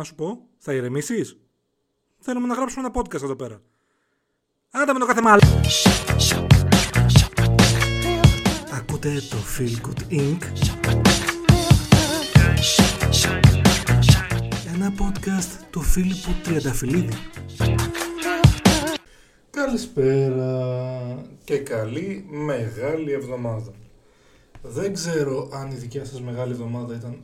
να σου πω, θα ηρεμήσεις. Θέλουμε να γράψουμε ένα podcast εδώ πέρα. Άντα με το κάθε μάλλον. Ακούτε το Phil Good Inc. Ένα podcast του Φίλιππου Τριανταφυλλίδη. Καλησπέρα και καλή μεγάλη εβδομάδα. Δεν ξέρω αν η δικιά σας μεγάλη εβδομάδα ήταν...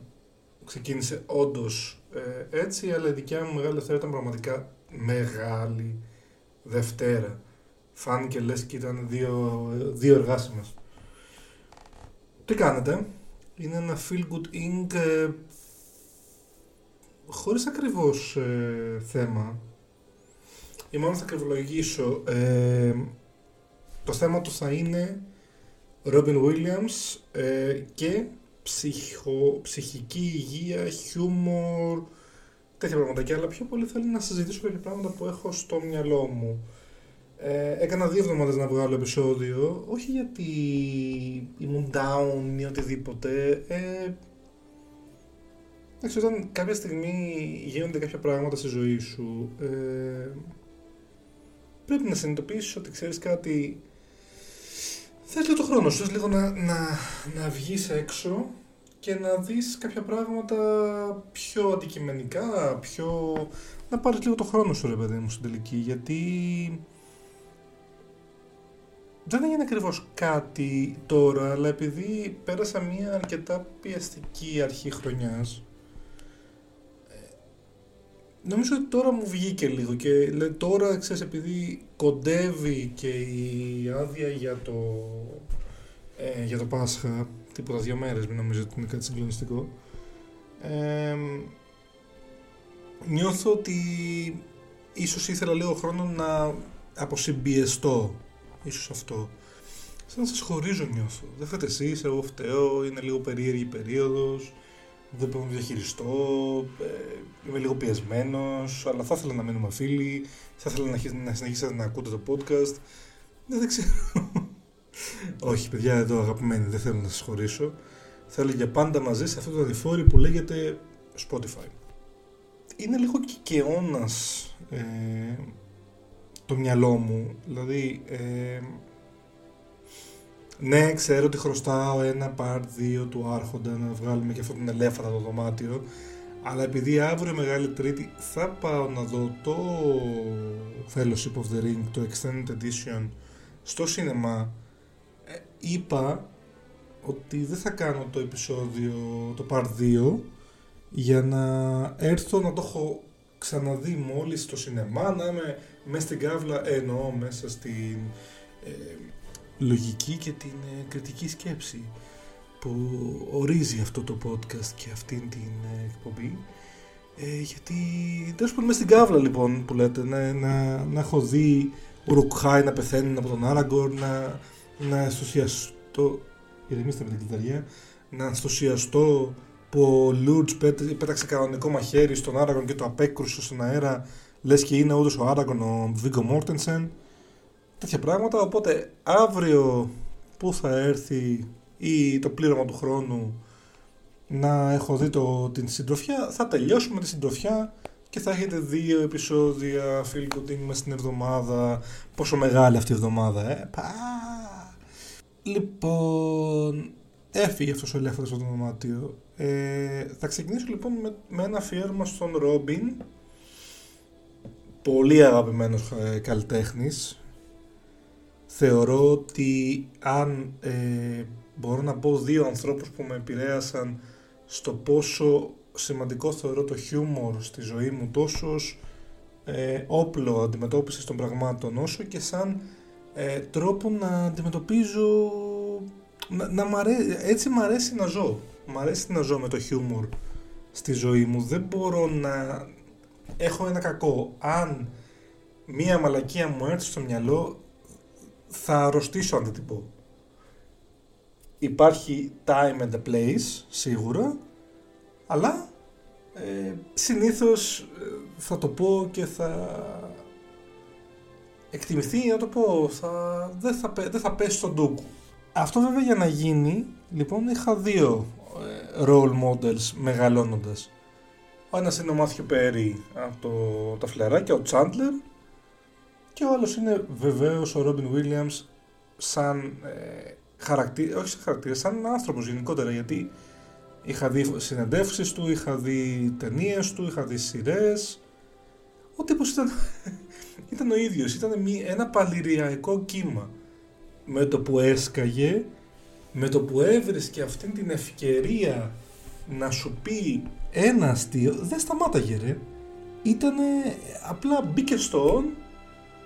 ξεκίνησε όντως έτσι, αλλά η δικιά μου μεγάλη Δευτέρα ήταν πραγματικά μεγάλη Δευτέρα. Φάνηκε λες και ήταν δύο εργάσιμες. Τι κάνετε? Είναι ένα Feel Good Inc. Χωρίς ακριβώς θέμα. Ή μάλλον θα ακριβολογήσω. Το θέμα του θα είναι Robin Williams και ψυχική υγεία, χιούμορ, τέτοια πραγματάκια, αλλά πιο πολύ θέλω να συζητήσω κάποια πράγματα που έχω στο μυαλό μου. Έκανα 2 εβδομάδες να βγάλω επεισόδιο, όχι γιατί ήμουν down ή οτιδήποτε. Εντάξει, όταν κάποια στιγμή γίνονται κάποια πράγματα στη ζωή σου, πρέπει να συνειδητοποιήσεις ότι ξέρεις κάτι. Θες λίγο το χρόνο σου, θες λίγο να βγεις έξω και να δεις κάποια πράγματα πιο αντικειμενικά, να πάρεις λίγο το χρόνο σου, ρε παιδί μου, στην τελική, γιατί δεν έγινε ακριβώς κάτι τώρα, αλλά επειδή πέρασα μια αρκετά πιεστική αρχή χρονιάς, νομίζω ότι τώρα μου βγήκε λίγο και τώρα, ξέρεις, επειδή κοντεύει και η άδεια για το Πάσχα, τίποτα 2 μέρες, μην νομίζω ότι είναι κάτι συγκλονιστικό, νιώθω ότι ίσως ήθελα λίγο χρόνο να αποσυμπιεστώ, ίσως αυτό. Σαν να σας χωρίζω νιώθω, δεν φταίτε εσείς, εγώ φταίω, είναι λίγο περίεργη η περίοδος. Δεν μπορώ να διαχειριστώ, είμαι λίγο πιεσμένος, αλλά θα ήθελα να μείνουμε φίλοι, θα ήθελα να συνεχίσετε να ακούτε το podcast. Δεν ξέρω. Όχι, παιδιά, εδώ αγαπημένοι, δεν θέλω να σας χωρίσω. Θέλω για πάντα μαζί σε αυτό το αδιφόρι που λέγεται Spotify. Είναι λίγο κικαιώνας το μυαλό μου, δηλαδή... ναι, ξέρω ότι χρωστάω ένα part 2 του Άρχοντα να βγάλουμε και αυτόν τον ελέφαντα το δωμάτιο, αλλά επειδή αύριο Μεγάλη Τρίτη θα πάω να δω το Fellowship of the Ring, το Extended Edition, στο σινεμά, είπα ότι δεν θα κάνω το επεισόδιο, το part 2, για να έρθω να το έχω ξαναδεί μόλις στο σινεμά, να είμαι μέσα στην κάβλα, εννοώ μέσα στην... λογική και την κριτική σκέψη που ορίζει αυτό το podcast και αυτήν την εκπομπή, γιατί τέλος πάντων μέσα στην κάβλα, λοιπόν, που λέτε, να έχω δει ο Ρουκχάι να πεθαίνει από τον Άραγκορν, να ενθουσιαστώ, ηρεμήστε με την κλειδαριά, να ενθουσιαστώ που ο Λουρτς πέταξε κανονικό μαχαίρι στον Άραγκορν και το απέκρουσε στον αέρα, λες και είναι όντως ο Άραγκορν ο Βίγκο Μόρτενσεν. Τέτοια πράγματα, οπότε αύριο που θα έρθει ή το πλήρωμα του χρόνου να έχω δει την συντροφιά, θα τελειώσουμε τη συντροφιά και θα έχετε 2 επεισόδια Phil Good Inc μες στην εβδομάδα. Πόσο μεγάλη αυτή η εβδομάδα, Λοιπόν, έφυγε αυτός ο ελέφαντας από το δωμάτιο. Θα ξεκινήσω λοιπόν με ένα αφιέρωμα στον Ρόμπιν, πολύ αγαπημένος καλλιτέχνης. Θεωρώ ότι αν μπορώ να πω 2 ανθρώπους που με επηρέασαν στο πόσο σημαντικό θεωρώ το χιούμορ στη ζωή μου, τόσο ως όπλο αντιμετώπισης των πραγμάτων, όσο και σαν τρόπο να αντιμετωπίζω, έτσι μ' αρέσει να ζω. Μ' αρέσει να ζω με το χιούμορ στη ζωή μου. Δεν μπορώ να έχω ένα κακό. Αν μία μαλακία μου έρθει στο μυαλό, θα αρρωστήσω αν δεν την πω. Υπάρχει time and the place, σίγουρα, αλλά συνήθως θα το πω και θα εκτιμηθεί, να το πω, δεν θα πέσει στον ντούκο. Αυτό βέβαια για να γίνει, λοιπόν, είχα 2 role models μεγαλώνοντας. Ο ένας είναι ο Μάθιου Πέρι από τα Φλεράκια, ο Τσάντλερ, και ο άλλος είναι βεβαίως ο Ρόμπιν Βίλιαμς σαν χαρακτήρα, όχι σαν χαρακτήρα, σαν άνθρωπος γενικότερα, γιατί είχα δει συνεντεύξεις του, είχα δει ταινίες του, είχα δει σειρές. Ο τύπος ήταν ο ίδιος, ήταν ένα παλιριακό κύμα. Με το που έσκαγε, με το που έβρισκε αυτή την ευκαιρία να σου πει ένα αστείο, δεν σταμάταγε ρε. Ήτανε, απλά μπήκε στο on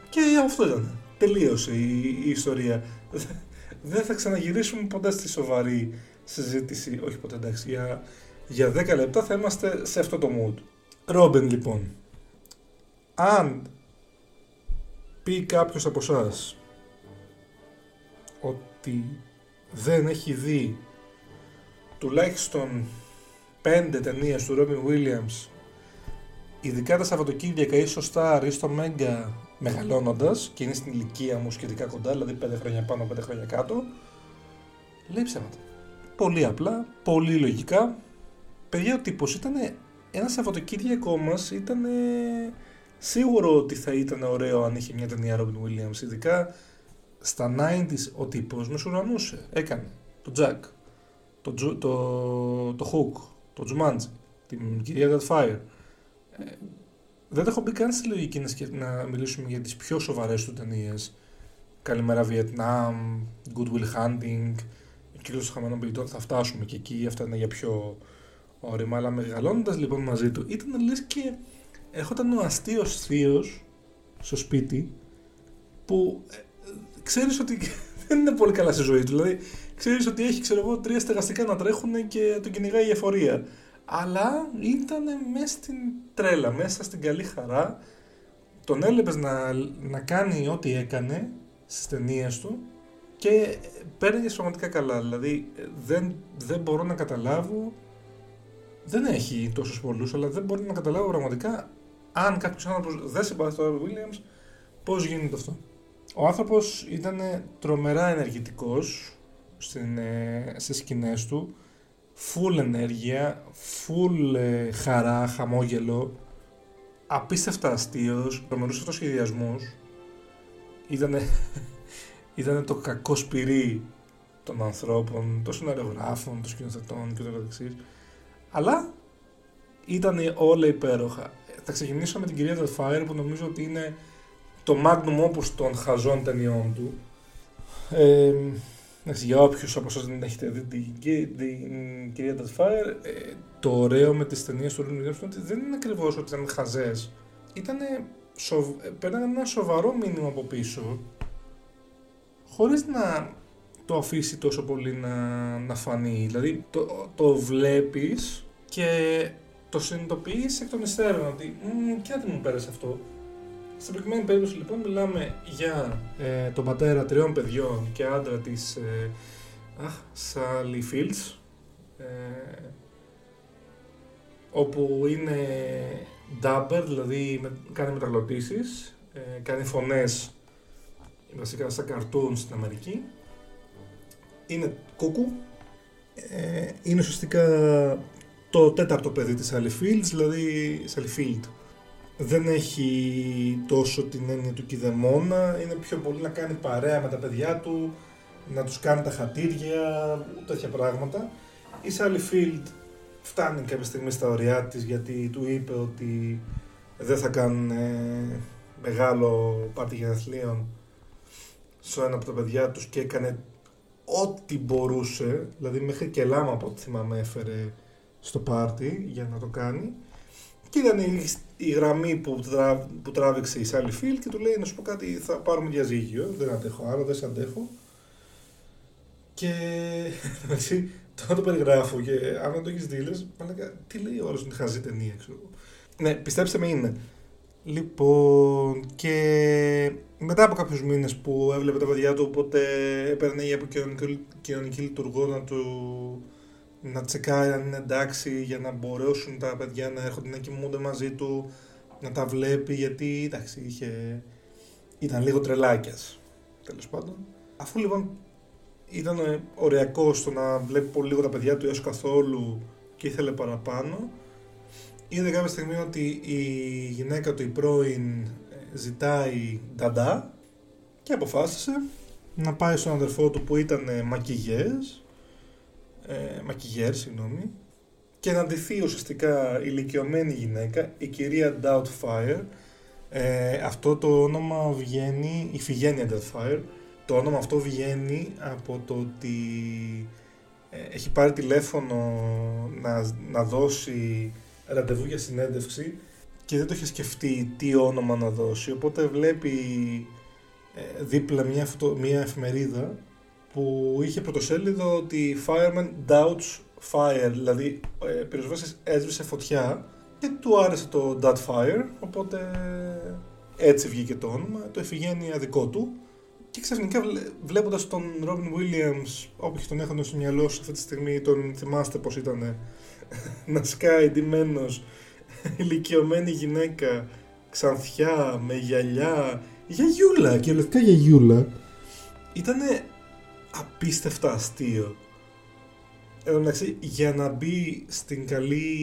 και αυτό ήταν. Τελείωσε η ιστορία. Δεν θα ξαναγυρίσουμε ποτέ στη σοβαρή συζήτηση, όχι ποτέ, εντάξει, για 10 λεπτά θα είμαστε σε αυτό το mood. Ρόμπεν λοιπόν, αν πει κάποιος από εσάς ότι δεν έχει δει τουλάχιστον 5 ταινίες του Ρόμπιν Williams, ειδικά τα Σαββατοκύριακα ή στο Star ή στο Mega, μεγαλώνοντας, και είναι στην ηλικία μου σχετικά κοντά, δηλαδή 5 χρόνια πάνω, 5 χρόνια κάτω, λέει ψέματα. Πολύ απλά, πολύ λογικά. Παιδιά, ο τύπος ήταν ένα Σαββατοκύριακο μας, ήταν σίγουρο ότι θα ήταν ωραίο αν είχε μια ταινία Ρόμπιν Williams, ειδικά στα 90's. Ο τύπος μεσουρανούσε, έκανε το Jack, το Hook, το Jumanji, την κυρία Doubtfire. Δεν έχω μπει καν στη λογική να μιλήσουμε για τις πιο σοβαρές του ταινίες. Καλημέρα Βιετνάμ, Good Will Hunting, ο κύκλος των χαμένων ποιητών, θα φτάσουμε και εκεί, αυτά είναι για πιο όρημα. Αλλά μεγαλώνοντας λοιπόν μαζί του, ήταν λες και έρχονταν ο αστείος θείος στο σπίτι που ξέρεις ότι δεν είναι πολύ καλά στη ζωή του. Δηλαδή ξέρεις ότι έχει, ξέρω εγώ, 3 στεγαστικά να τρέχουν και τον κυνηγάει η εφορία. Αλλά ήταν μέσα στην τρέλα, μέσα στην καλή χαρά. Τον έλεπες να κάνει ό,τι έκανε στις ταινίες του και παίρνεις πραγματικά καλά. Δηλαδή δεν μπορώ να καταλάβω, δεν έχει τόσους πολλούς, αλλά δεν μπορώ να καταλάβω πραγματικά, αν κάποιος άνθρωπος δεν συμπαθεί τον Ρόμπιν Williams, πώς γίνεται αυτό. Ο άνθρωπος ήταν τρομερά ενεργητικός στις σκηνές του. Full ενέργεια, full χαρά, χαμόγελο, απίστευτα αστείος, τρομερούς αυτοσχεδιασμούς. Ήτανε το κακό σπυρί των ανθρώπων, των σεναριογράφων, των σκηνοθετών κ.ο.κ. Αλλά ήτανε όλα υπέροχα. Θα ξεκινήσω με την κυρία Doubtfire, που νομίζω ότι είναι το magnum opus των χαζών ταινιών του. Για όποιους από εσάς δεν έχετε δει την κυρία Doubtfire, το ωραίο με τις ταινίες του Ρόμπιν Williams είναι ότι δεν είναι ακριβώς ότι ήταν χαζές. Παίρνανε ένα σοβαρό μήνυμα από πίσω, χωρίς να το αφήσει τόσο πολύ να φανεί. Δηλαδή το βλέπεις και το συνειδητοποιείς εκ των υστέρων ότι κοίτα τι μου πέρασε αυτό. Στην προηγουμένη περίπτωση λοιπόν μιλάμε για τον πατέρα 3 παιδιών και άντρα της Sally Fields, όπου είναι dubber, δηλαδή κάνει μεταγλωτήσεις, κάνει φωνές βασικά στα cartoons στην Αμερική, είναι κούκου, είναι ουσιαστικά το 4το παιδί της Sally Fields, δηλαδή Sally Field. Δεν έχει τόσο την έννοια του κηδεμόνα, είναι πιο πολύ να κάνει παρέα με τα παιδιά του, να τους κάνει τα χατήρια, τέτοια πράγματα. Η Sally Field φτάνει κάποια στιγμή στα ωριά της, γιατί του είπε ότι δεν θα κάνουν μεγάλο πάρτι γενεθλίων σε ένα από τα παιδιά τους, και έκανε ό,τι μπορούσε, δηλαδή μέχρι και λάμα από ό,τι θυμάμαι έφερε στο πάρτι για να το κάνει. Και ήταν η γραμμή που τράβηξε η Sally Field και του λέει, να σου πω κάτι, θα πάρουμε διαζύγιο, δεν αντέχω άλλο, δεν σε αντέχω. Και τώρα το περιγράφω και αν δεν το έχεις δει, λες, τι λέει ο άλλος, είναι χαζή ταινία, ξέρω. Ναι, πιστέψτε με, είναι. Λοιπόν, και μετά από κάποιους μήνες που έβλεπε τα παιδιά του, οπότε έπαιρνε η κοινωνική λειτουργό να τσεκάει αν είναι εντάξει, για να μπορέσουν τα παιδιά να έρχονται να κοιμούνται μαζί του, να τα βλέπει, γιατί εντάξει, ήταν λίγο τρελάκιας, τέλος πάντων. Αφού λοιπόν ήταν ωριακός στο να βλέπει πολύ λίγο τα παιδιά του έως καθόλου και ήθελε παραπάνω, είναι κάποια στιγμή ότι η γυναίκα του, η πρώην, ζητάει νταντά και αποφάσισε να πάει στον αδερφό του που ήταν μακιγέρ, και να ντυθεί ουσιαστικά ηλικιωμένη γυναίκα, η κυρία Doubtfire. Αυτό το όνομα βγαίνει, η Φιγένεια Doubtfire, το όνομα αυτό βγαίνει από το ότι έχει πάρει τηλέφωνο να δώσει ραντεβού για συνέντευξη και δεν το είχε σκεφτεί τι όνομα να δώσει, οπότε βλέπει δίπλα μια εφημερίδα που είχε πρωτοσέλιδο ότι Fireman Doubts Fire, δηλαδή πυροσβέστης έσβησε φωτιά, και του άρεσε το Doubtfire, οπότε έτσι βγήκε το όνομα, το Εφηγένεια δικό του. Και ξαφνικά βλέποντας τον Robin Williams, όποιοι τον έχανε στο μυαλό σου αυτή τη στιγμή, τον θυμάστε πως ήτανε, να σκάει ντυμένος, ηλικιωμένη γυναίκα, ξανθιά, με γυαλιά, γιαγιούλα, κυριολεκτικά γιαγιούλα, ήτανε απίστευτα αστείο. Εντάξει, για να μπει στην καλή...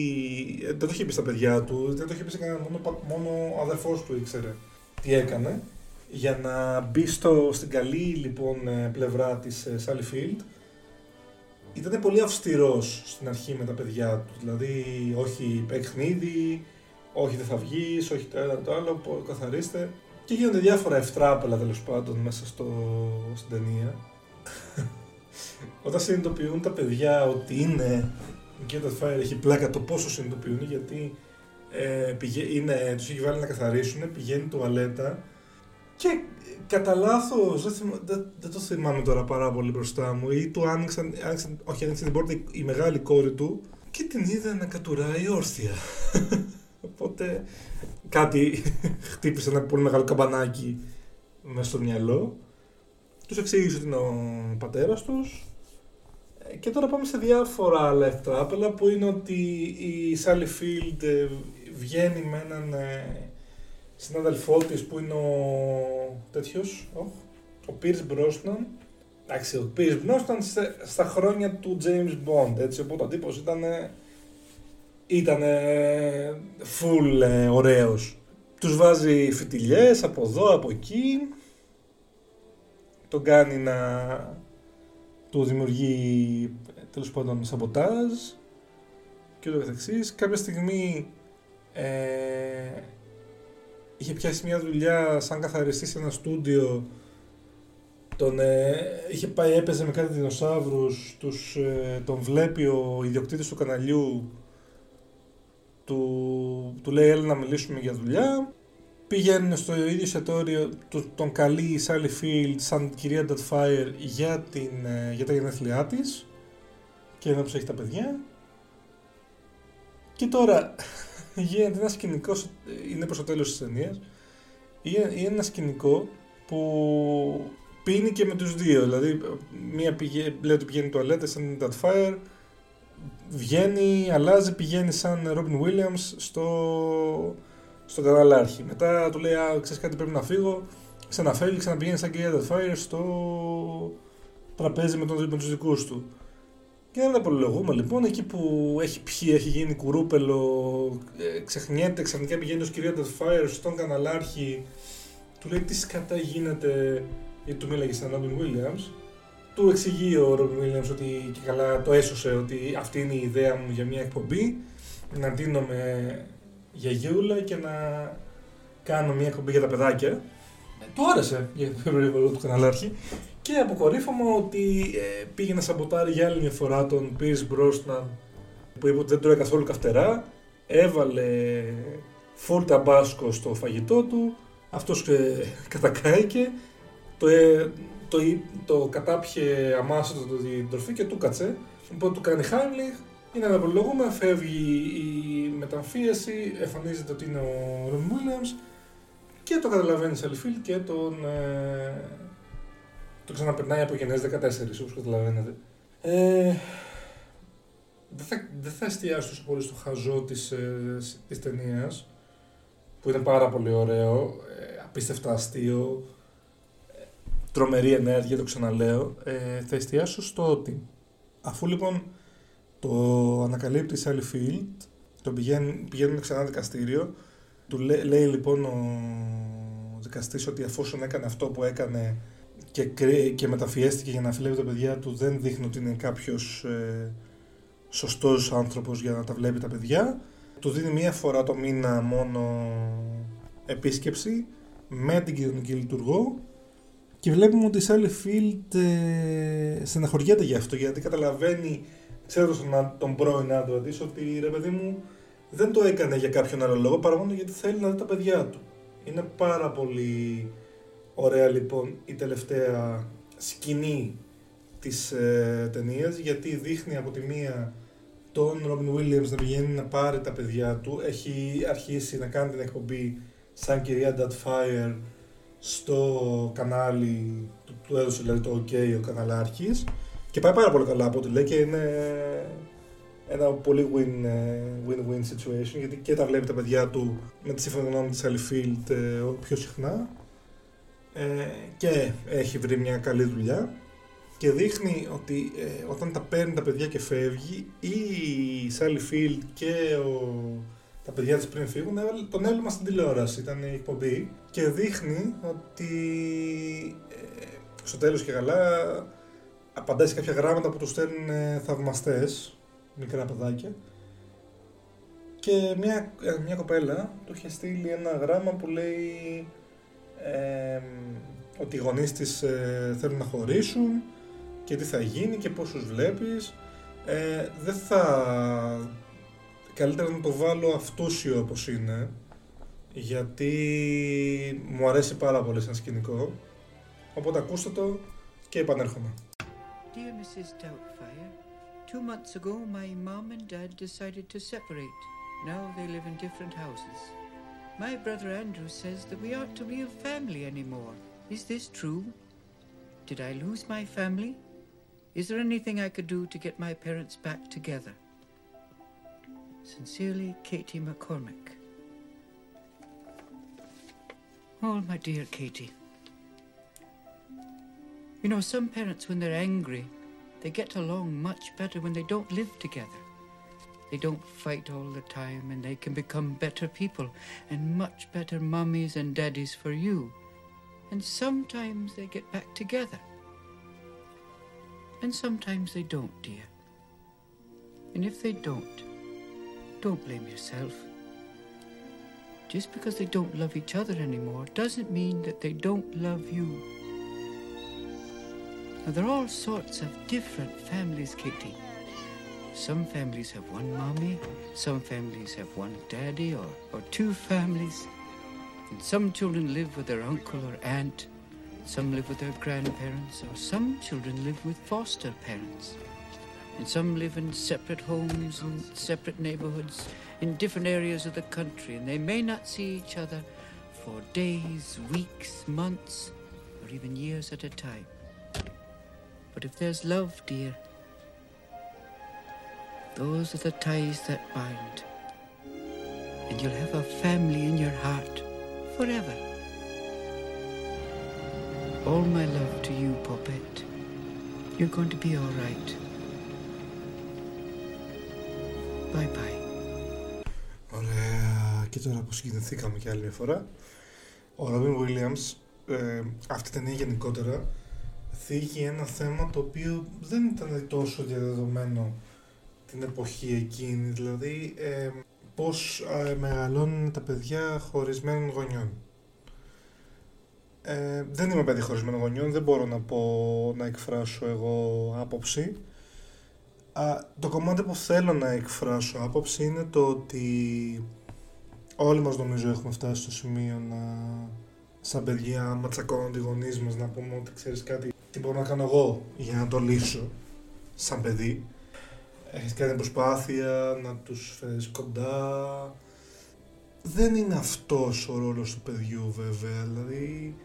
δεν το είχε πει στα παιδιά του, δεν το είχε πει σε κανένα, μόνο ο αδερφός του ήξερε τι έκανε. Για να μπει στην καλή λοιπόν πλευρά της Sally Field, ήταν πολύ αυστηρός στην αρχή με τα παιδιά του, δηλαδή όχι παιχνίδι, όχι δεν θα βγεις, όχι το ένα το άλλο, καθαρίστε, και γίνονται διάφορα ευτράπελα τέλος πάντων μέσα στην ταινία. Όταν συνειδητοποιούν τα παιδιά ότι είναι, και ο Doubtfire έχει πλάκα το πόσο συνειδητοποιούν, γιατί τους έχει βάλει να καθαρίσουν, πηγαίνει τουαλέτα και κατά λάθος, δεν το θυμάμαι τώρα πάρα πολύ μπροστά μου, ή του άνοιξε την πόρτα η μεγάλη κόρη του και την είδα να κατουράει όρθια. Οπότε κάτι χτύπησε ένα πολύ μεγάλο καμπανάκι μέσα στο μυαλό. Τους εξήγησε ότι είναι ο πατέρας τους. Και τώρα πάμε σε διάφορα άλλα ευτράπελα που είναι ότι η Sally Field βγαίνει με έναν συνάδελφό της που είναι ο Pierce Brosnan. Εντάξει, ο Pierce Brosnan στα χρόνια του James Bond, έτσι, οπότε ο τύπος ήταν full ωραίος. Τους βάζει φιτιλιές από εδώ, από εκεί, τον κάνει να του δημιουργεί τέλος πάντων σαμποτάζ και ούτω καθεξής. Κάποια στιγμή είχε πιάσει μια δουλειά σαν καθαριστή σε ένα στούντιο, είχε πάει, έπαιζε με κάτι δεινοσαύρους, τον βλέπει ο ιδιοκτήτης του καναλιού, του λέει έλα να μιλήσουμε για δουλειά. Πηγαίνουν στο ίδιο εστιατόριο, τον καλεί η Sally Field σαν κυρία Doubtfire για τα γενέθλιά της και να ψέχει τα παιδιά. Και τώρα γίνεται ένα σκηνικό, είναι προς το τέλος της ταινίας, είναι ένα σκηνικό που πίνει και με τους δύο, δηλαδή μία λέει ότι πηγαίνει τουαλέτα σαν Doubtfire, βγαίνει, αλλάζει, πηγαίνει σαν Robin Williams στον καναλάρχη. Μετά του λέει, ξέρεις κάτι, πρέπει να φύγω. Ξαναφεύγει, ξαναπηγαίνει σαν κυρία Doubtfire στο τραπέζι με τους δικούς του. Και δεν απολογούμε λοιπόν, εκεί που έχει πιει, έχει γίνει κουρούπελο, ξεχνιέται, ξαφνικά πηγαίνει ως κυρία Doubtfire στον καναλάρχη, του λέει τι σκατά γίνεται, γιατί του μίλαγε σαν Robin Williams. Του εξηγεί ο Robin Williams ότι και καλά το έσωσε, ότι αυτή είναι η ιδέα μου για μια εκπομπή, να ντύνω με γιαγιούλα και να κάνω μια εκπομπή για τα παιδάκια. Του άρεσε για το περιβολό του καναλάρχη. Και αποκορύφωμα ότι πήγε να σαμποτάρει για άλλη μια φορά τον Pierce Brosnan, που είπε ότι δεν τρώει καθόλου καυτερά, έβαλε full ταμπάσκο στο φαγητό του, αυτός κατακάηκε, το κατάπιε αμάσιτο την τροφή και του κάτσε, οπότε του κάνει χάνλι. Είναι ένα απολογούμε, φεύγει η μεταμφίεση, εμφανίζεται ότι είναι ο Robin Williams και το καταλαβαίνει η Sally Field και τον ξαναπερνάει από γενναίες 14, όπως καταλαβαίνετε. Δεν θα εστιάσω τόσο πολύ στο χαζό της ταινίας, που είναι πάρα πολύ ωραίο, απίστευτα αστείο, τρομερή ενέργεια, το ξαναλέω. Θα εστιάσω στο ότι, αφού λοιπόν το ανακαλύπτει η Sally Field, Τον πηγαίνουν ξανά δικαστήριο. Του λέει λοιπόν ο δικαστής ότι εφόσον έκανε αυτό που έκανε και μεταφιέστηκε για να φιλεύει τα παιδιά του, δεν δείχνει ότι είναι κάποιος σωστός άνθρωπος για να τα βλέπει τα παιδιά. Του δίνει μία φορά το μήνα μόνο επίσκεψη με την κοινωνική λειτουργό και βλέπουμε ότι η Sally Field στεναχωριέται γι' αυτό, γιατί καταλαβαίνει, ξέρω τον πρώην άντρα της, ότι ρε παιδί μου δεν το έκανε για κάποιον άλλο λόγο παρά μόνο γιατί θέλει να δει τα παιδιά του. Είναι πάρα πολύ ωραία λοιπόν η τελευταία σκηνή της ταινίας, γιατί δείχνει από τη μία τον Robin Williams να πηγαίνει να πάρει τα παιδιά του. Έχει αρχίσει να κάνει την εκπομπή σαν κυρία Doubtfire στο κανάλι του έδωσε δηλαδή το OK ο καναλάρχης και πάει πάρα πολύ καλά από ό,τι λέει και είναι ένα πολύ win-win situation, γιατί και τα βλέπει τα παιδιά του με τη σύμφωνη γνώμη της Sally Field πιο συχνά και έχει βρει μια καλή δουλειά και δείχνει ότι όταν τα παίρνει τα παιδιά και φεύγει η Sally Field και τα παιδιά της πριν φύγουν τον έβλεπαν στην τηλεόραση, ήταν η εκπομπή και δείχνει ότι στο τέλος και καλά απαντάει σε κάποια γράμματα που του στέλνουν θαυμαστές, μικρά παιδάκια, και μια κοπέλα του είχε στείλει ένα γράμμα που λέει ότι οι γονείς της θέλουν να χωρίσουν και τι θα γίνει και πώς τους βλέπεις, δεν θα καλύτερα να το βάλω αυτούσιο όπως είναι, γιατί μου αρέσει πάρα πολύ σαν σκηνικό, οπότε ακούστε το και επανέρχομαι. Dear Mrs. Doubtfire, 2 months ago my mom and dad decided to separate. Now they live in different houses. My brother Andrew says that we aren't a real family anymore. Is this true? Did I lose my family? Is there anything I could do to get my parents back together? Sincerely, Katie McCormick. Oh, my dear Katie. You know, some parents, when they're angry, they get along much better when they don't live together. They don't fight all the time, and they can become better people and much better mummies and daddies for you. And sometimes they get back together. And sometimes they don't, dear. And if they don't blame yourself. Just because they don't love each other anymore doesn't mean that they don't love you. Now, there are all sorts of different families, Katie. Some families have one mommy, some families have one daddy or two families. And some children live with their uncle or aunt, some live with their grandparents, or some children live with foster parents. And some live in separate homes and separate neighborhoods in different areas of the country, and they may not see each other for days, weeks, months, or even years at a time. But if there's love, dear, those are the ties that bind. And you'll have a family in your heart forever. All my love to you, Poppet. You're going to be all right. Bye bye. Ωραία. Και τώρα που συγκινηθήκαμε και άλλη μια φορά, ο Robin Williams, αυτή την ταινία γενικότερα, θίγει ένα θέμα το οποίο δεν ήταν τόσο διαδεδομένο την εποχή εκείνη, δηλαδή πώς μεγαλώνουν τα παιδιά χωρισμένων γονιών. Δεν είμαι παιδί χωρισμένων γονιών, δεν μπορώ να εκφράσω εγώ άποψη. Το κομμάτι που θέλω να εκφράσω άποψη είναι το ότι όλοι μας νομίζω έχουμε φτάσει στο σημείο να, σαν παιδιά, άμα τσακώνονται οι γονείς μας, να πούμε ότι ξέρεις κάτι, τι μπορώ να κάνω εγώ για να το λύσω σαν παιδί. Έχεις κάνει προσπάθεια να τους φέρεις κοντά. Δεν είναι αυτός ο ρόλος του παιδιού βέβαια, δηλαδή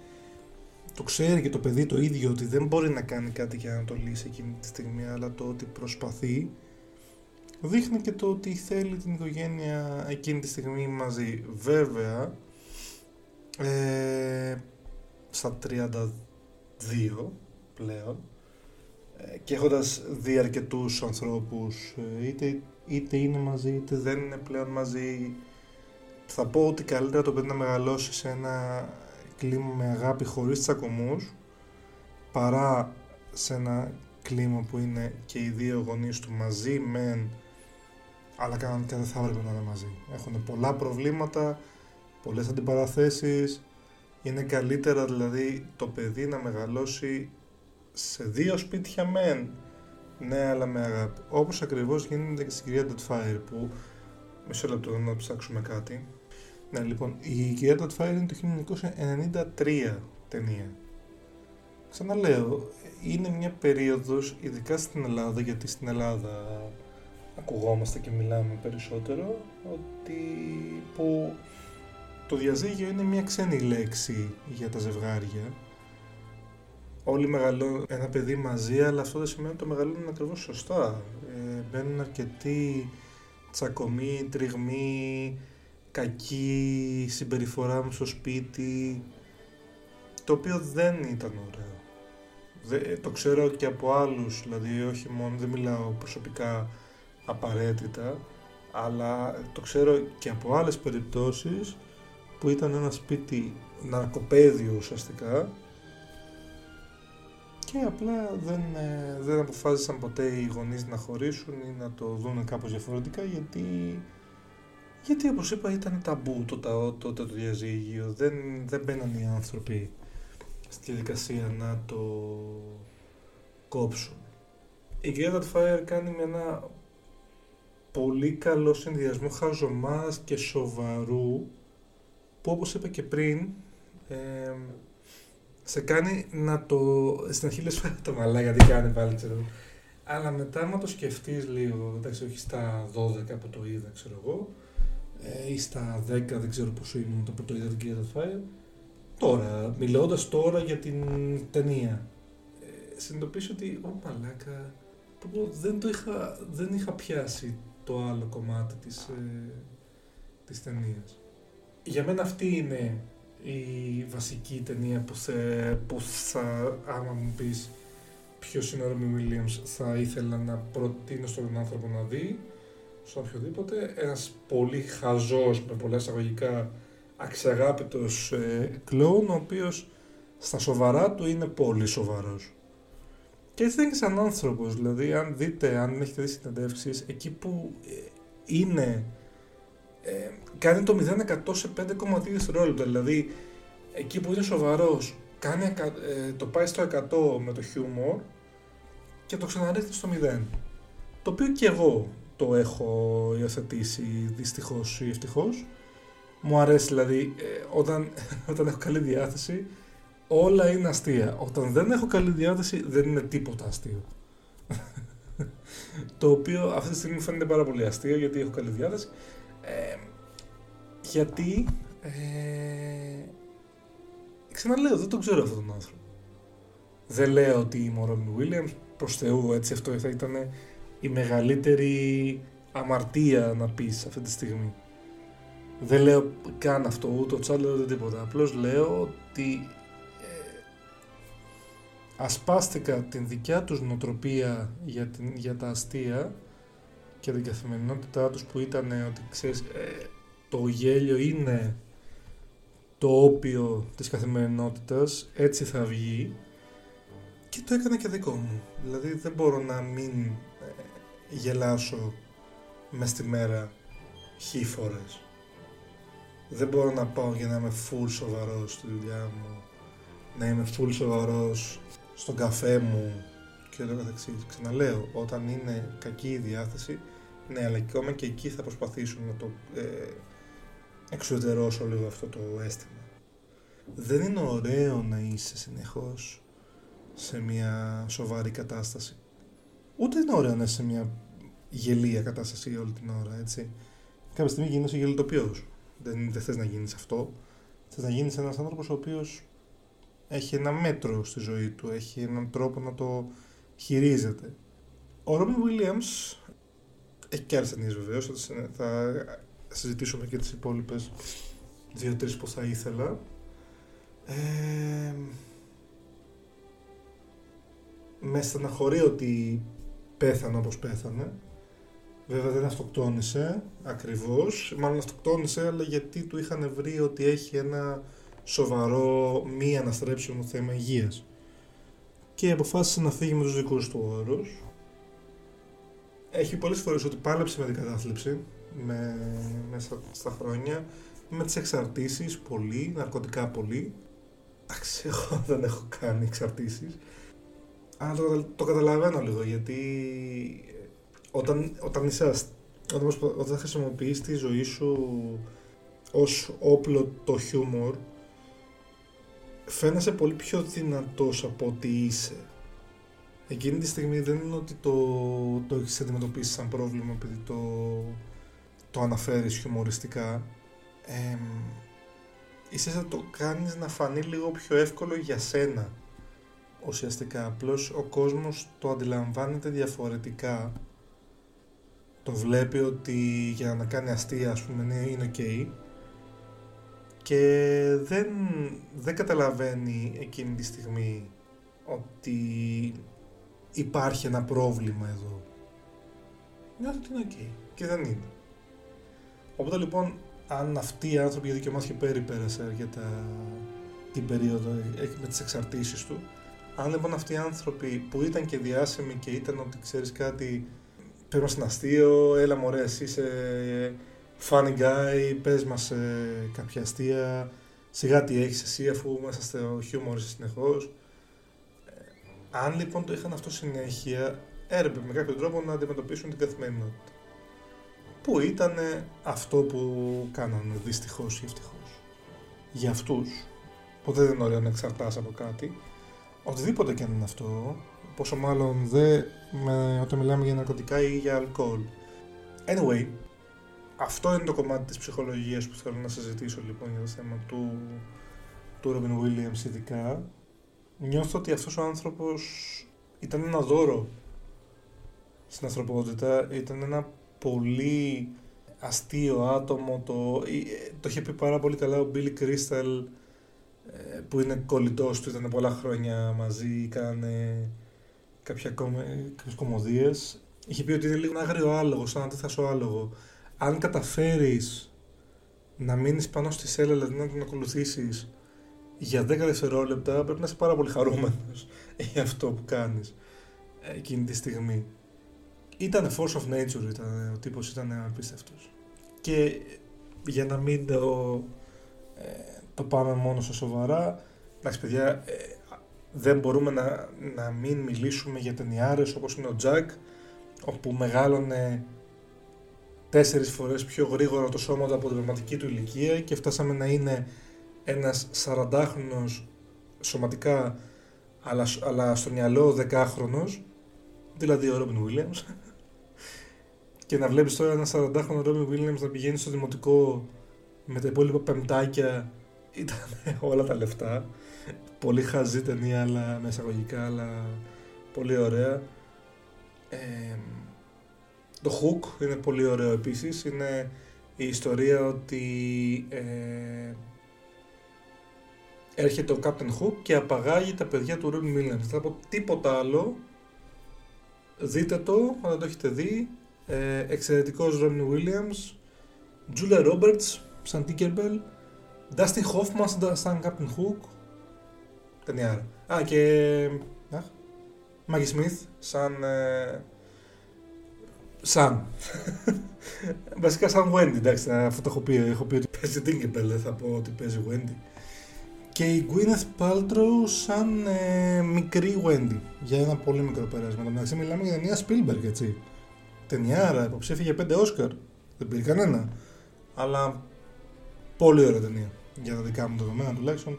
το ξέρει και το παιδί το ίδιο ότι δεν μπορεί να κάνει κάτι για να το λύσει εκείνη τη στιγμή, αλλά το ότι προσπαθεί δείχνει και το ότι θέλει την οικογένεια εκείνη τη στιγμή μαζί. Βέβαια στα 32 πλέον και έχοντας δει αρκετούς ανθρώπους, είτε είναι μαζί είτε δεν είναι πλέον μαζί, θα πω ότι καλύτερα το παιδί να μεγαλώσει σε ένα κλίμα με αγάπη χωρίς τσακωμούς, παρά σε ένα κλίμα που είναι και οι δύο γονείς του μαζί μεν, αλλά κανονικά δεν θα έπρεπε να είναι μαζί. Έχουν πολλά προβλήματα, πολλές αντιπαραθέσεις. Είναι καλύτερα δηλαδή το παιδί να μεγαλώσει σε δύο σπίτια μεν, ναι, αλλά με αγάπη. Όπως ακριβώς γίνεται και στην κυρία Doubtfire, που μισό λεπτό να ψάξουμε κάτι. Ναι, λοιπόν, η κυρία Doubtfire είναι το 1993 ταινία. Ξαναλέω, είναι μια περίοδος, ειδικά στην Ελλάδα, γιατί στην Ελλάδα ακουγόμαστε και μιλάμε περισσότερο, ότι που το διαζύγιο είναι μια ξένη λέξη για τα ζευγάρια. Όλοι μεγαλώνουν ένα παιδί μαζί, αλλά αυτό δεν σημαίνει ότι το μεγαλώνουν ακριβώς σωστά. Μπαίνουν αρκετοί τσακωμοί, τριγμοί, κακή συμπεριφορά μου στο σπίτι, το οποίο δεν ήταν ωραίο. Το ξέρω και από άλλους, δηλαδή όχι μόνο, δεν μιλάω προσωπικά απαραίτητα, αλλά το ξέρω και από άλλες περιπτώσεις που ήταν ένα σπίτι ναρκοπαίδιο ουσιαστικά, και απλά δεν αποφάσισαν ποτέ οι γονείς να χωρίσουν ή να το δουν κάπως διαφορετικά, γιατί όπως είπα ήταν ταμπού τότε το διαζύγιο. Δεν μπαίναν οι άνθρωποι στη διαδικασία να το κόψουν. Η κυρία Doubtfire κάνει με ένα πολύ καλό συνδυασμό χαζομάς και σοβαρού, που όπως είπα και πριν, σε κάνει να το... Στην αρχή λες το μαλάκα, τι κάνει πάλι, ξέρω. Αλλά μετά άμα το σκεφτείς λίγο, εντάξει, όχι στα 12 που το είδα, ξέρω εγώ, ή στα 10, δεν ξέρω πόσο ήμουν που το είδα την κυρία Doubtfire, τώρα, μιλώντας τώρα για την ταινία, συνειδητοποιήσω ότι, μαλάκα, δεν είχα πιάσει το άλλο κομμάτι της ταινίας. Για μένα αυτή είναι η βασική ταινία που θα, άμα μου πεις ποιος είναι ο Robin Williams, θα ήθελα να προτείνω στον άνθρωπο να δει, στον οποιοδήποτε. Ένας πολύ χαζός, με πολλά εισαγωγικά, αξιαγάπητος κλόουν, ο οποίος στα σοβαρά του είναι πολύ σοβαρός. Και έτσι δεν είναι σαν άνθρωπος, δηλαδή αν έχετε δει συνεντεύξεις, εκεί που είναι... κάνει το 0% σε 5,2 δευτερόλεπτα. Δηλαδή εκεί που είναι σοβαρός κάνει, το πάει στο 100 με το χιούμορ και το ξαναρίχνει στο 0. Το οποίο και εγώ το έχω υιοθετήσει, δυστυχώς ή ευτυχώς. Μου αρέσει δηλαδή όταν έχω καλή διάθεση όλα είναι αστεία. Όταν δεν έχω καλή διάθεση δεν είναι τίποτα αστείο. Το οποίο αυτή τη στιγμή φαίνεται πάρα πολύ αστείο γιατί έχω καλή διάθεση. Γιατί ξαναλέω, δεν τον ξέρω αυτόν τον άνθρωπο. Δεν λέω ότι είμαι ο Robin Williams, προς Θεού, έτσι, αυτό θα ήταν η μεγαλύτερη αμαρτία να πεις αυτή τη στιγμή. Δεν λέω καν αυτό, ούτε ο Τσάντλερ, ούτε τίποτα. Απλώς λέω ότι ασπάστηκα την δικιά τους νοοτροπία για τα αστεία και την καθημερινότητά τους, που ήταν ότι ξέρεις, το γέλιο είναι το όπιο της καθημερινότητας, έτσι θα βγει, και το έκανα και δικό μου. Δηλαδή δεν μπορώ να μην γελάσω μες τη μέρα χι φορές. Δεν μπορώ να πάω για να είμαι full σοβαρός στη δουλειά μου, να είμαι full σοβαρός στον καφέ μου και το καθεξής. Ξαναλέω, όταν είναι κακή η διάθεση, ναι, αλλά ακόμα και εκεί θα προσπαθήσω να το εξουδερώσω λίγο αυτό το αίσθημα. Δεν είναι ωραίο να είσαι συνεχώς σε μια σοβαρή κατάσταση. Ούτε είναι ωραίο να είσαι σε μια γελία κατάσταση όλη την ώρα, έτσι. Κάποια στιγμή γίνεσαι γελοτοποιός. Δεν θες να γίνεις αυτό. Θες να γίνεις ένας άνθρωπος ο οποίος έχει ένα μέτρο στη ζωή του, έχει έναν τρόπο να το χειρίζεται. Ο Robin Williams έχει και άλλες ταινίες βεβαίως, θα συζητήσουμε και τις υπόλοιπες 2-3 που θα ήθελα. με στεναχωρεί ότι πέθανε όπως πέθανε. Βέβαια δεν αυτοκτόνησε ακριβώς, μάλλον αυτοκτόνησε, αλλά γιατί του είχαν βρει ότι έχει ένα σοβαρό μη αναστρέψιμο θέμα υγείας. Και αποφάσισε να φύγει με τους δικούς του όρους. Έχει πολλές φορές ότι πάλεψε με την κατάθλιψη μέσα στα χρόνια, με τις εξαρτήσεις, πολύ, ναρκωτικά πολύ. Εντάξει, εγώ δεν έχω κάνει εξαρτήσεις, αλλά το καταλαβαίνω λίγο, γιατί όταν χρησιμοποιείς τη ζωή σου ως όπλο το χιούμορ, φαίνεσαι πολύ πιο δυνατός από ό,τι είσαι. Εκείνη τη στιγμή δεν είναι ότι το έχεις αντιμετωπίσει σαν πρόβλημα επειδή το αναφέρεις χιουμοριστικά. Είσαι σαν το κάνεις να φανεί λίγο πιο εύκολο για σένα. Ουσιαστικά απλώς ο κόσμος το αντιλαμβάνεται διαφορετικά. Το βλέπει ότι για να κάνει αστεία, ας πούμε, ναι, είναι ok. Και δεν καταλαβαίνει εκείνη τη στιγμή ότι υπάρχει ένα πρόβλημα εδώ. Νιώθει ότι είναι ok και δεν είναι. Οπότε λοιπόν, αν αυτοί οι άνθρωποι, γιατί και ο Μάθιου Πέρι πέρασε αρκετά την περίοδο με τις εξαρτήσεις του, αν λοιπόν αυτοί οι άνθρωποι που ήταν και διάσημοι και ήταν ότι ξέρεις κάτι, πες μας ένα αστείο, έλα μωρέ, είσαι funny guy, πες μας κάποια αστεία, σιγά τι έχεις εσύ αφού μέσα στο χιούμορ είσαι συνεχώς. Αν λοιπόν το είχαν αυτό συνέχεια, έρεπε με κάποιο τρόπο να αντιμετωπίσουν την καθημερινότητα. Που ήταν αυτό που κάνανε, δυστυχώς ή ευτυχώς. Για αυτούς, ποτέ δεν είναι ωραίο να εξαρτάσαι από κάτι. Οτιδήποτε και αν είναι αυτό, πόσο μάλλον όταν μιλάμε για ναρκωτικά ή για αλκοόλ. Anyway, αυτό είναι το κομμάτι της ψυχολογίας που θέλω να συζητήσω λοιπόν για το θέμα του Robin Williams ειδικά. Νιώθω ότι αυτός ο άνθρωπος ήταν ένα δώρο στην ανθρωπότητα, ήταν ένα πολύ αστείο άτομο, το είχε πει πάρα πολύ καλά ο Billy Crystal, που είναι κολλητός του, ήταν πολλά χρόνια μαζί, κάνανε κάποιες κομμωδίες. Είχε πει ότι είναι λίγο ένα άγριο άλογο, σαν αντίθασο άλογο. Αν καταφέρεις να μείνεις πάνω στη σέλα, δηλαδή να τον ακολουθήσεις για 10 δευτερόλεπτα, πρέπει να είσαι πάρα πολύ χαρούμενος για αυτό που κάνεις εκείνη τη στιγμή. Ήταν force of nature, ο τύπος ήταν απίστευτος. Και για να μην το πάμε μόνο στα σοβαρά, εντάξει παιδιά, δεν μπορούμε να μην μιλήσουμε για ταινιάρες όπως είναι ο Jack, όπου μεγάλωνε 4 φορές πιο γρήγορα το σώμα από την πραγματική του ηλικία και φτάσαμε να είναι ένας 40χρονος σωματικά, αλλά στο μυαλό 10χρονος, δηλαδή ο Robin Williams. Και να βλέπεις τώρα ένα 40χρονο Robin Williams να πηγαίνει στο δημοτικό με τα υπόλοιπα πεμπτάκια. Ήταν όλα τα λεφτά. Πολύ χαζή ταινία, αλλά με εισαγωγικά, αλλά πολύ ωραία. Το Hook είναι πολύ ωραίο επίσης. Είναι η ιστορία ότι έρχεται ο Captain Hook και απαγάγει τα παιδιά του Robin Williams. Θα πω τίποτα άλλο. Δείτε το, αν δεν το έχετε δει. Εξαιρετικός Robin Williams. Julia Roberts σαν Tinkerbell. Dustin Hoffman σαν Captain Hook. Ταινιάρα. Και Maggie Smith σαν βασικά σαν Wendy, εντάξει, αυτό το έχω πει ότι παίζει Tinkerbell, δεν θα πω ότι παίζει Wendy. Και η Gwyneth Paltrow σαν μικρή Wendy, για ένα πολύ μικρό πέρασμα. Εντάξει, μιλάμε για ταινία Spielberg, έτσι. Ταινιάρα, υποψήφια για 5 Oscar, δεν πήρε κανένα, αλλά πολύ ωραία ταινία, για τα δικά μου δεδομένα τουλάχιστον.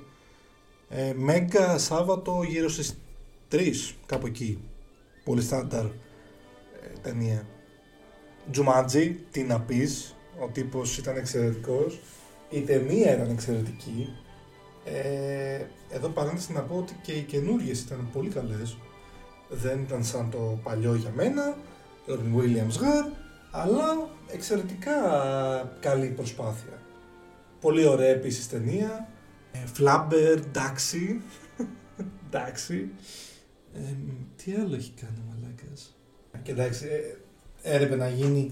Μέγκα Σάββατο γύρω στις 3, κάπου εκεί, πολύ στάνταρ ταινία. Jumanji, τι να πεις, ο τύπος ήταν εξαιρετικός, η ταινία ήταν εξαιρετική. Εδώ παρένθεση να πω ότι και οι καινούργιες ήταν πολύ καλές. Δεν ήταν σαν το παλιό για μένα, Robin Williams Gar, αλλά εξαιρετικά καλή προσπάθεια. Πολύ ωραία επίσης ταινία. Flubber, εντάξει. Τι άλλο έχει κάνει ο μαλάκας. Εντάξει, έρεπε να γίνει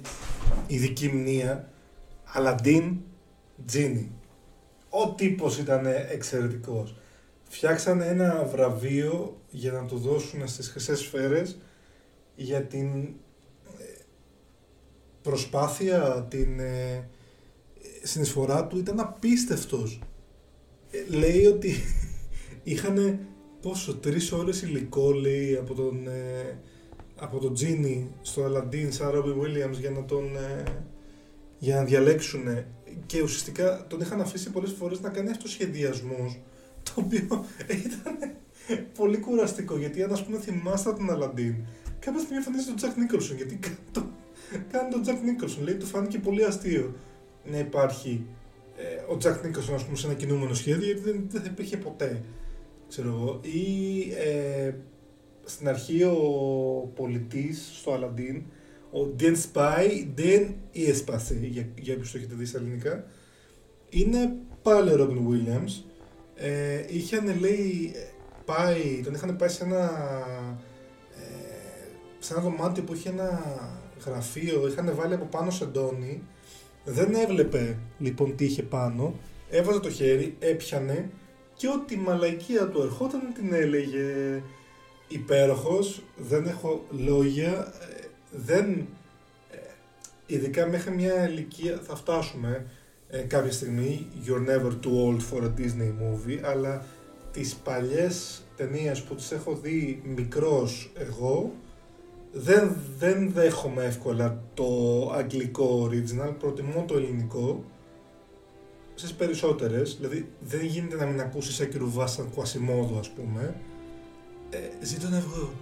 ειδική μνήα. Αλαντίν, Τζίνι. Ο τύπος ήταν εξαιρετικός. Φτιάξανε ένα βραβείο για να το δώσουν στις χρυσές σφαίρες για την προσπάθεια, την συνεισφορά του. Ήταν απίστευτος. Λέει ότι είχανε πόσο 3 ώρες υλικό, λέει, από τον Genie στο Aladdin σαν Robin Williams για να τον για να διαλέξουν, και ουσιαστικά τον είχαν αφήσει πολλές φορές να κάνει αυτοσχεδιασμός, το οποίο ήταν πολύ κουραστικό, γιατί αν ας πούμε θυμάστε τον Aladdin κάποια στιγμή εμφανίζει τον Jack Nicholson, γιατί κάνει τον Jack Nicholson, λέει του φάνηκε πολύ αστείο να υπάρχει ο Jack Nicholson ας πούμε σε ένα κινούμενο σχέδιο, γιατί δεν θα υπήρχε ποτέ, ξέρω εγώ. Ή στην αρχή ο πολιτής στο Aladdin, ο Den Spy, Den Espase, για ποιους το έχετε δει στα ελληνικά, είναι πάλι ο Robin Williams. Είχαν, λέει, πάει, τον είχαν πάει σε ένα δωμάτιο που είχε ένα γραφείο, είχαν βάλει από πάνω σεντόνι, δεν έβλεπε λοιπόν τι είχε πάνω, έβαζε το χέρι, έπιανε και ό,τι μαλαϊκία του ερχόταν την έλεγε. Υπέροχος, δεν έχω λόγια, ειδικά μέχρι μια ηλικία, θα φτάσουμε κάποια στιγμή, you're never too old for a Disney movie, αλλά τις παλιές ταινίες που τις έχω δει μικρός εγώ, δεν δέχομαι εύκολα το αγγλικό original, προτιμώ το ελληνικό στις περισσότερες, δηλαδή δεν γίνεται να μην ακούσεις Άκυρο Βάσαν Quasi modo, ας πούμε. Ζήτω να βγω.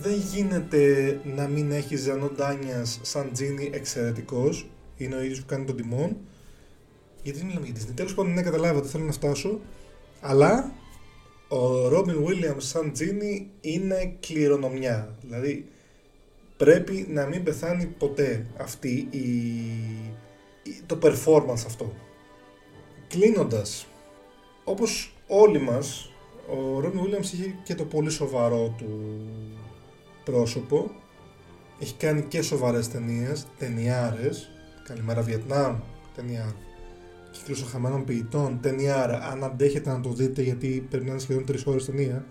Δεν γίνεται να μην έχει Ζανό Ντάνιας σαν Genie, εξαιρετικός. Είναι ο ίδιος που κάνει τον Τιμόν. Γιατί μιλάμε για Disney. Τέλος πάντων, ναι, καταλάβατε, θέλω να φτάσω. Αλλά ο Robin Williams σαν Genie είναι κληρονομιά. Δηλαδή πρέπει να μην πεθάνει ποτέ αυτή το performance αυτό. Κλείνοντας, όπως όλοι μας, ο Robin Williams είχε και το πολύ σοβαρό του πρόσωπο. Έχει κάνει και σοβαρές ταινίες, ταινιάρες. Καλημέρα Βιετνάμ, ταινιάρα. Κύκλος των χαμένων ποιητών, ταινιάρα. Αν αντέχετε να το δείτε, γιατί πρέπει να είναι σχεδόν 3 ώρες ταινία.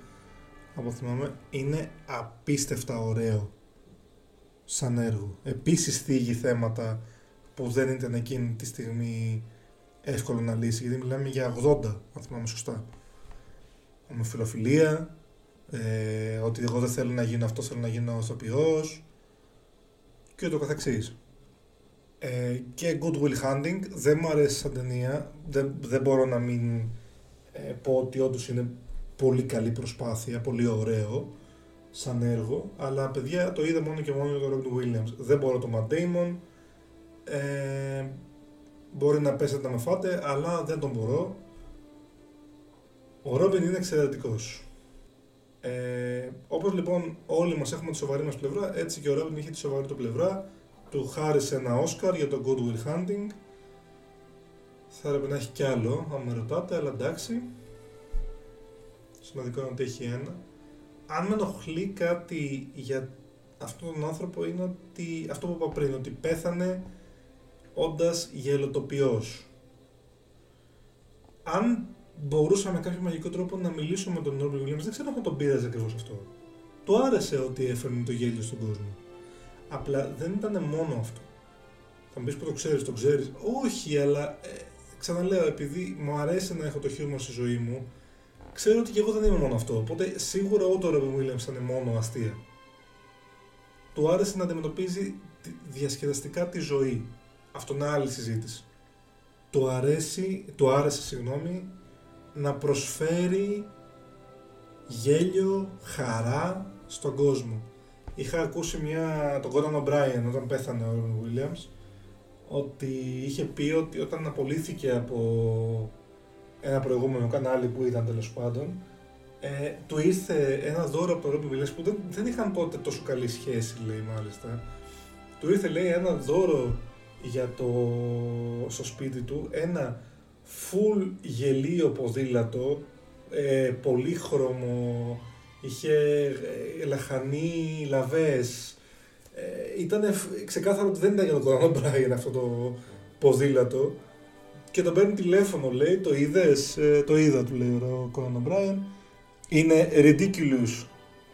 Από θυμάμαι, είναι απίστευτα ωραίο σαν έργο. Επίσης θίγει θέματα που δεν ήταν εκείνη τη στιγμή εύκολο να λύσει. Γιατί μιλάμε για 80, αν θυμάμαι σωστά. Ομοφυλοφιλία, ότι εγώ δεν θέλω να γίνω αυτό, θέλω να γίνω ηθοποιός και ούτω καθεξής. Και Good Will Hunting, δεν μου αρέσει σαν ταινία, δεν μπορώ να μην πω ότι όντως είναι πολύ καλή προσπάθεια, πολύ ωραίο σαν έργο, αλλά παιδιά το είδα μόνο και μόνο για τον Robin Williams. Δεν μπορώ το Matt Damon, μπορεί να πέσετε να με φάτε, αλλά δεν τον μπορώ. Ο Ρόμπιν είναι εξαιρετικός. Όπως λοιπόν όλοι μας έχουμε τη σοβαρή μας πλευρά, έτσι και ο Ρόμπιν είχε τη σοβαρή του πλευρά. Του χάρισε ένα Όσκαρ για το Good Will Hunting. Θα έπρεπε να έχει κι άλλο, αν με ρωτάτε, αλλά εντάξει. Σημαντικό είναι ότι έχει ένα. Αν με ενοχλεί κάτι για αυτόν τον άνθρωπο είναι ότι, αυτό που είπα πριν, ότι πέθανε όντας γελοτοποιός. Αν μπορούσα με κάποιο μαγικό τρόπο να μιλήσω με τον Robin Williams, δεν ξέρω αν τον πείραζε ακριβώς αυτό. Του άρεσε ότι έφερνε το γέλιο στον κόσμο. Απλά δεν ήταν μόνο αυτό. Θα μου πεις που το ξέρεις. Όχι, αλλά ξαναλέω, επειδή μου αρέσει να έχω το χιούμορ στη ζωή μου, ξέρω ότι και εγώ δεν είμαι μόνο αυτό. Οπότε σίγουρα ούτε ο Robin Williams ήταν μόνο αστεία. Του άρεσε να αντιμετωπίζει διασκεδαστικά τη ζωή. Αυτό είναι άλλη συζήτηση. Του άρεσε να προσφέρει γέλιο, χαρά στον κόσμο. Είχα ακούσει τον Conan O'Brien όταν πέθανε ο Robin Williams, ότι είχε πει ότι όταν απολύθηκε από ένα προηγούμενο κανάλι που ήταν τέλος πάντων, του ήρθε ένα δώρο από τον Robin Williams που δεν είχαν τότε τόσο καλή σχέση, λέει, μάλιστα. Του ήρθε, λέει, ένα δώρο στο σπίτι του, ένα full γελίο ποδήλατο, πολύχρωμο, είχε λαχανή, λαβές. Ήταν ξεκάθαρο ότι δεν ήταν για τον Κόναν Ομπράιεν αυτό το ποδήλατο. Και τον παίρνει τηλέφωνο, λέει, το είδες? Το είδα, του λέει ο Κόναν Ομπράιεν. Είναι ridiculous.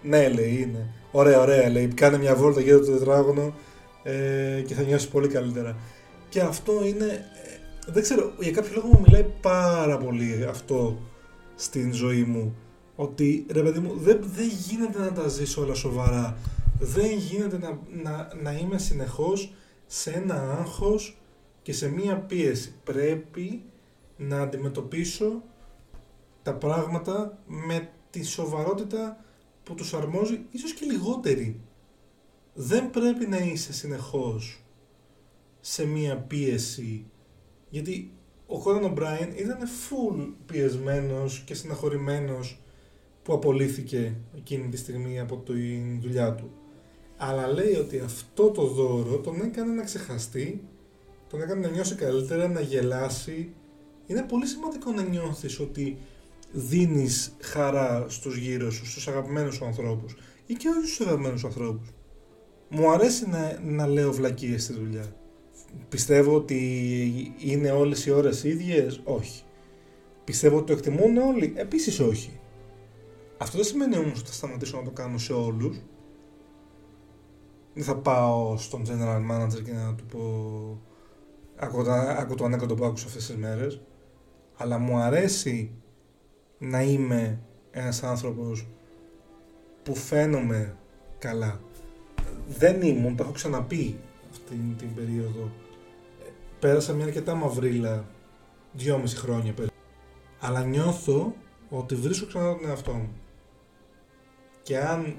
Ναι, λέει, είναι. Ωραία, ωραία, λέει. Κάνε μια βόλτα γύρω το τετράγωνο και θα νιώσεις πολύ καλύτερα. Και αυτό είναι. Δεν ξέρω, για κάποιο λόγο μου μιλάει πάρα πολύ αυτό στην ζωή μου. Ότι ρε παιδί μου, δεν γίνεται να τα ζεις όλα σοβαρά. Δεν γίνεται να είμαι συνεχώς σε ένα άγχος και σε μία πίεση. Πρέπει να αντιμετωπίσω τα πράγματα με τη σοβαρότητα που τους αρμόζει, ίσως και λιγότερη. Δεν πρέπει να είσαι συνεχώς σε μία πίεση. Γιατί ο Conan O'Brien ήταν full πιεσμένος και στεναχωρημένος που απολύθηκε εκείνη τη στιγμή από τη δουλειά του. Αλλά λέει ότι αυτό το δώρο τον έκανε να ξεχαστεί, τον έκανε να νιώσει καλύτερα, να γελάσει. Είναι πολύ σημαντικό να νιώθεις ότι δίνεις χαρά στους γύρω σου, στους αγαπημένους σου ανθρώπους ή και όχι στους αγαπημένους ανθρώπους. Μου αρέσει να λέω βλακίες στη δουλειά. Πιστεύω ότι είναι όλες οι ώρες ίδιες? Όχι. Πιστεύω ότι το εκτιμούν όλοι? Επίσης όχι. Αυτό δεν σημαίνει όμως ότι θα σταματήσω να το κάνω σε όλους. Δεν θα πάω στον general manager και να του πω άκου το ανέκδοτο που άκουσα αυτές τις μέρες. Αλλά μου αρέσει να είμαι ένας άνθρωπος που φαίνομαι καλά. Δεν ήμουν, το έχω ξαναπεί αυτήν την περίοδο. Πέρασα μια αρκετά μαυρίλα, 2,5 χρόνια περίπου. Αλλά νιώθω ότι βρίσκω ξανά τον εαυτό μου. Και αν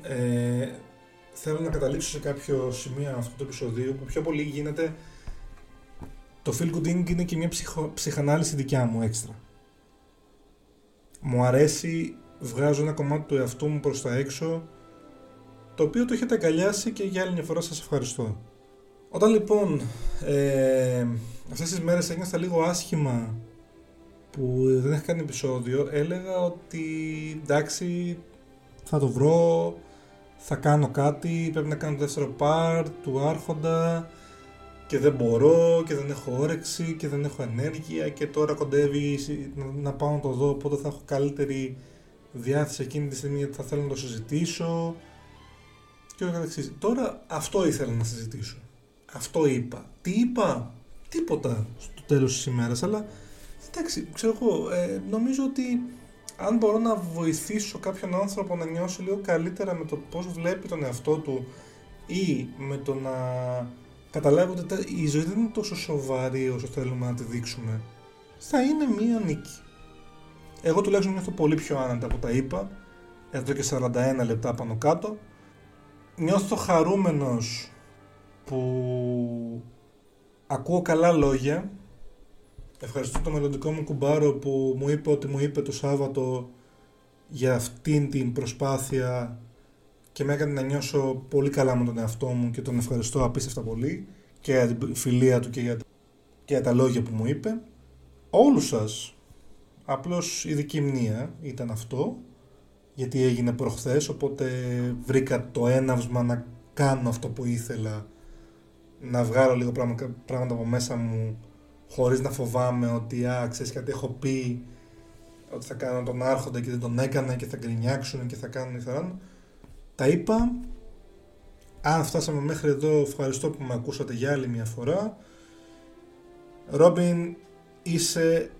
θέλω να καταλήξω σε κάποιο σημείο αυτού του επεισοδίου που πιο πολύ γίνεται, το Phil Good Inc είναι και μια ψυχανάλυση δικιά μου έξτρα. Μου αρέσει, βγάζω ένα κομμάτι του εαυτού μου προς τα έξω, το οποίο το έχετε αγκαλιάσει και για άλλη μια φορά σας ευχαριστώ. Όταν λοιπόν αυτές τις μέρες ένιωσα λίγο άσχημα που δεν είχα κάνει επεισόδιο, έλεγα ότι εντάξει, θα το βρω, θα κάνω κάτι, πρέπει να κάνω το δεύτερο part του Άρχοντα και δεν μπορώ και δεν έχω όρεξη και δεν έχω ενέργεια και τώρα κοντεύει να πάω να το δω, οπότε θα έχω καλύτερη διάθεση εκείνη τη στιγμή γιατί θα θέλω να το συζητήσω και όλα καταξύ. Τώρα αυτό ήθελα να συζητήσω, αυτό είπα. Τι είπα? Τίποτα στο τέλος της ημέρας, αλλά εντάξει, ξέρω εγώ, νομίζω ότι αν μπορώ να βοηθήσω κάποιον άνθρωπο να νιώσει λίγο καλύτερα με το πώς βλέπει τον εαυτό του ή με το να καταλάβει ότι η ζωή δεν είναι τόσο σοβαρή όσο θέλουμε να τη δείξουμε, θα είναι μία νίκη. Εγώ τουλάχιστον νιώθω πολύ πιο άνετα από τα είπα, εδώ και 41 λεπτά πάνω κάτω. Νιώθω χαρούμενος που ακούω καλά λόγια. Ευχαριστώ τον μελλοντικό μου κουμπάρο που μου είπε ότι μου είπε το Σάββατο για αυτήν την προσπάθεια και με έκανε να νιώσω πολύ καλά με τον εαυτό μου και τον ευχαριστώ απίστευτα πολύ και για την φιλία του και για τα λόγια που μου είπε. Όλους σας, απλώς η δική μνήα ήταν αυτό, γιατί έγινε προχθές, οπότε βρήκα το έναυσμα να κάνω αυτό που ήθελα, να βγάλω λίγο πράγματα από μέσα μου χωρίς να φοβάμαι ότι ξέρεις κάτι, έχω πει ότι θα κάνω τον άρχοντα και δεν τον έκανα και θα γκρινιάξουν και θα κάνουν ή θα κάνουν. Τα είπα. Αν φτάσαμε μέχρι εδώ, ευχαριστώ που με ακούσατε για άλλη μια φορά. Ρόμπιν, είσαι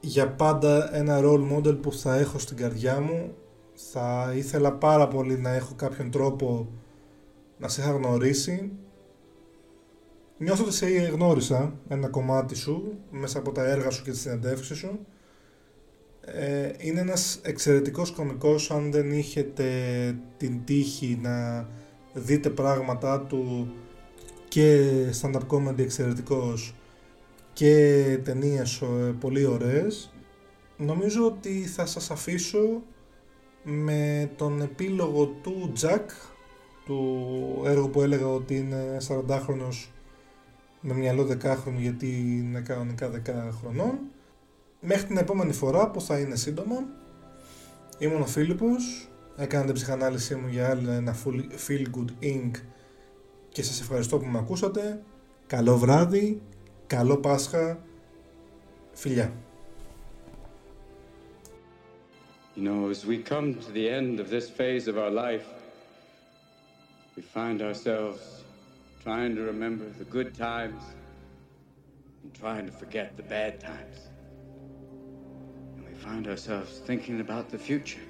για πάντα ένα role model που θα έχω στην καρδιά μου. Θα ήθελα πάρα πολύ να έχω κάποιον τρόπο να σε είχα γνωρίσει. Νιώθω ότι σε γνώρισα ένα κομμάτι σου μέσα από τα έργα σου και τη συνεντεύξη σου. Είναι ένας εξαιρετικός κωμικός. Αν δεν είχετε την τύχη να δείτε πράγματά του, και stand-up comedy εξαιρετικός και ταινίες πολύ ωραίες, νομίζω ότι θα σας αφήσω με τον επίλογο του Jack, του έργου που έλεγα ότι είναι 40χρονος με μυαλό 10χρονο, γιατί είναι κανονικά 10 χρονών. Μέχρι την επόμενη φορά που θα είναι σύντομα, ήμουν ο Φίλιππος Έκανα την ψυχανάλυση μου για άλλο ένα Phil Good Inc και σας ευχαριστώ που με ακούσατε. Καλό βράδυ, καλό Πάσχα, φιλιά. You know, as we come to the end of this phase of our life, we find ourselves trying to remember the good times and trying to forget the bad times. And we find ourselves thinking about the future.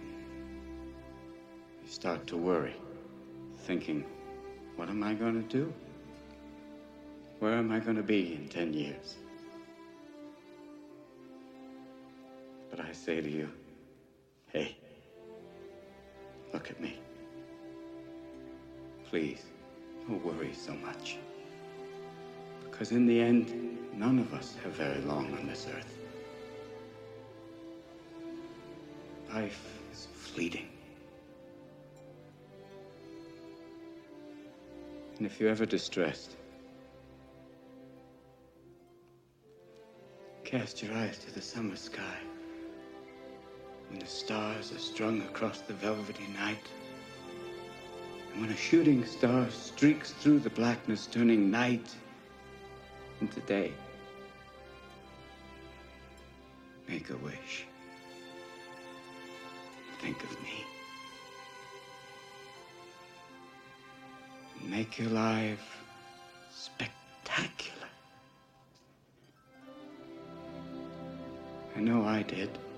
We start to worry, thinking, what am I going to do? Where am I going to be in 10 years? But I say to you, hey, look at me. Please, don't worry so much. Because in the end, none of us have very long on this earth. Life is fleeting. And if you're ever distressed, cast your eyes to the summer sky. When the stars are strung across the velvety night, and when a shooting star streaks through the blackness, turning night into day, make a wish. Think of me. Make your life spectacular. I know I did.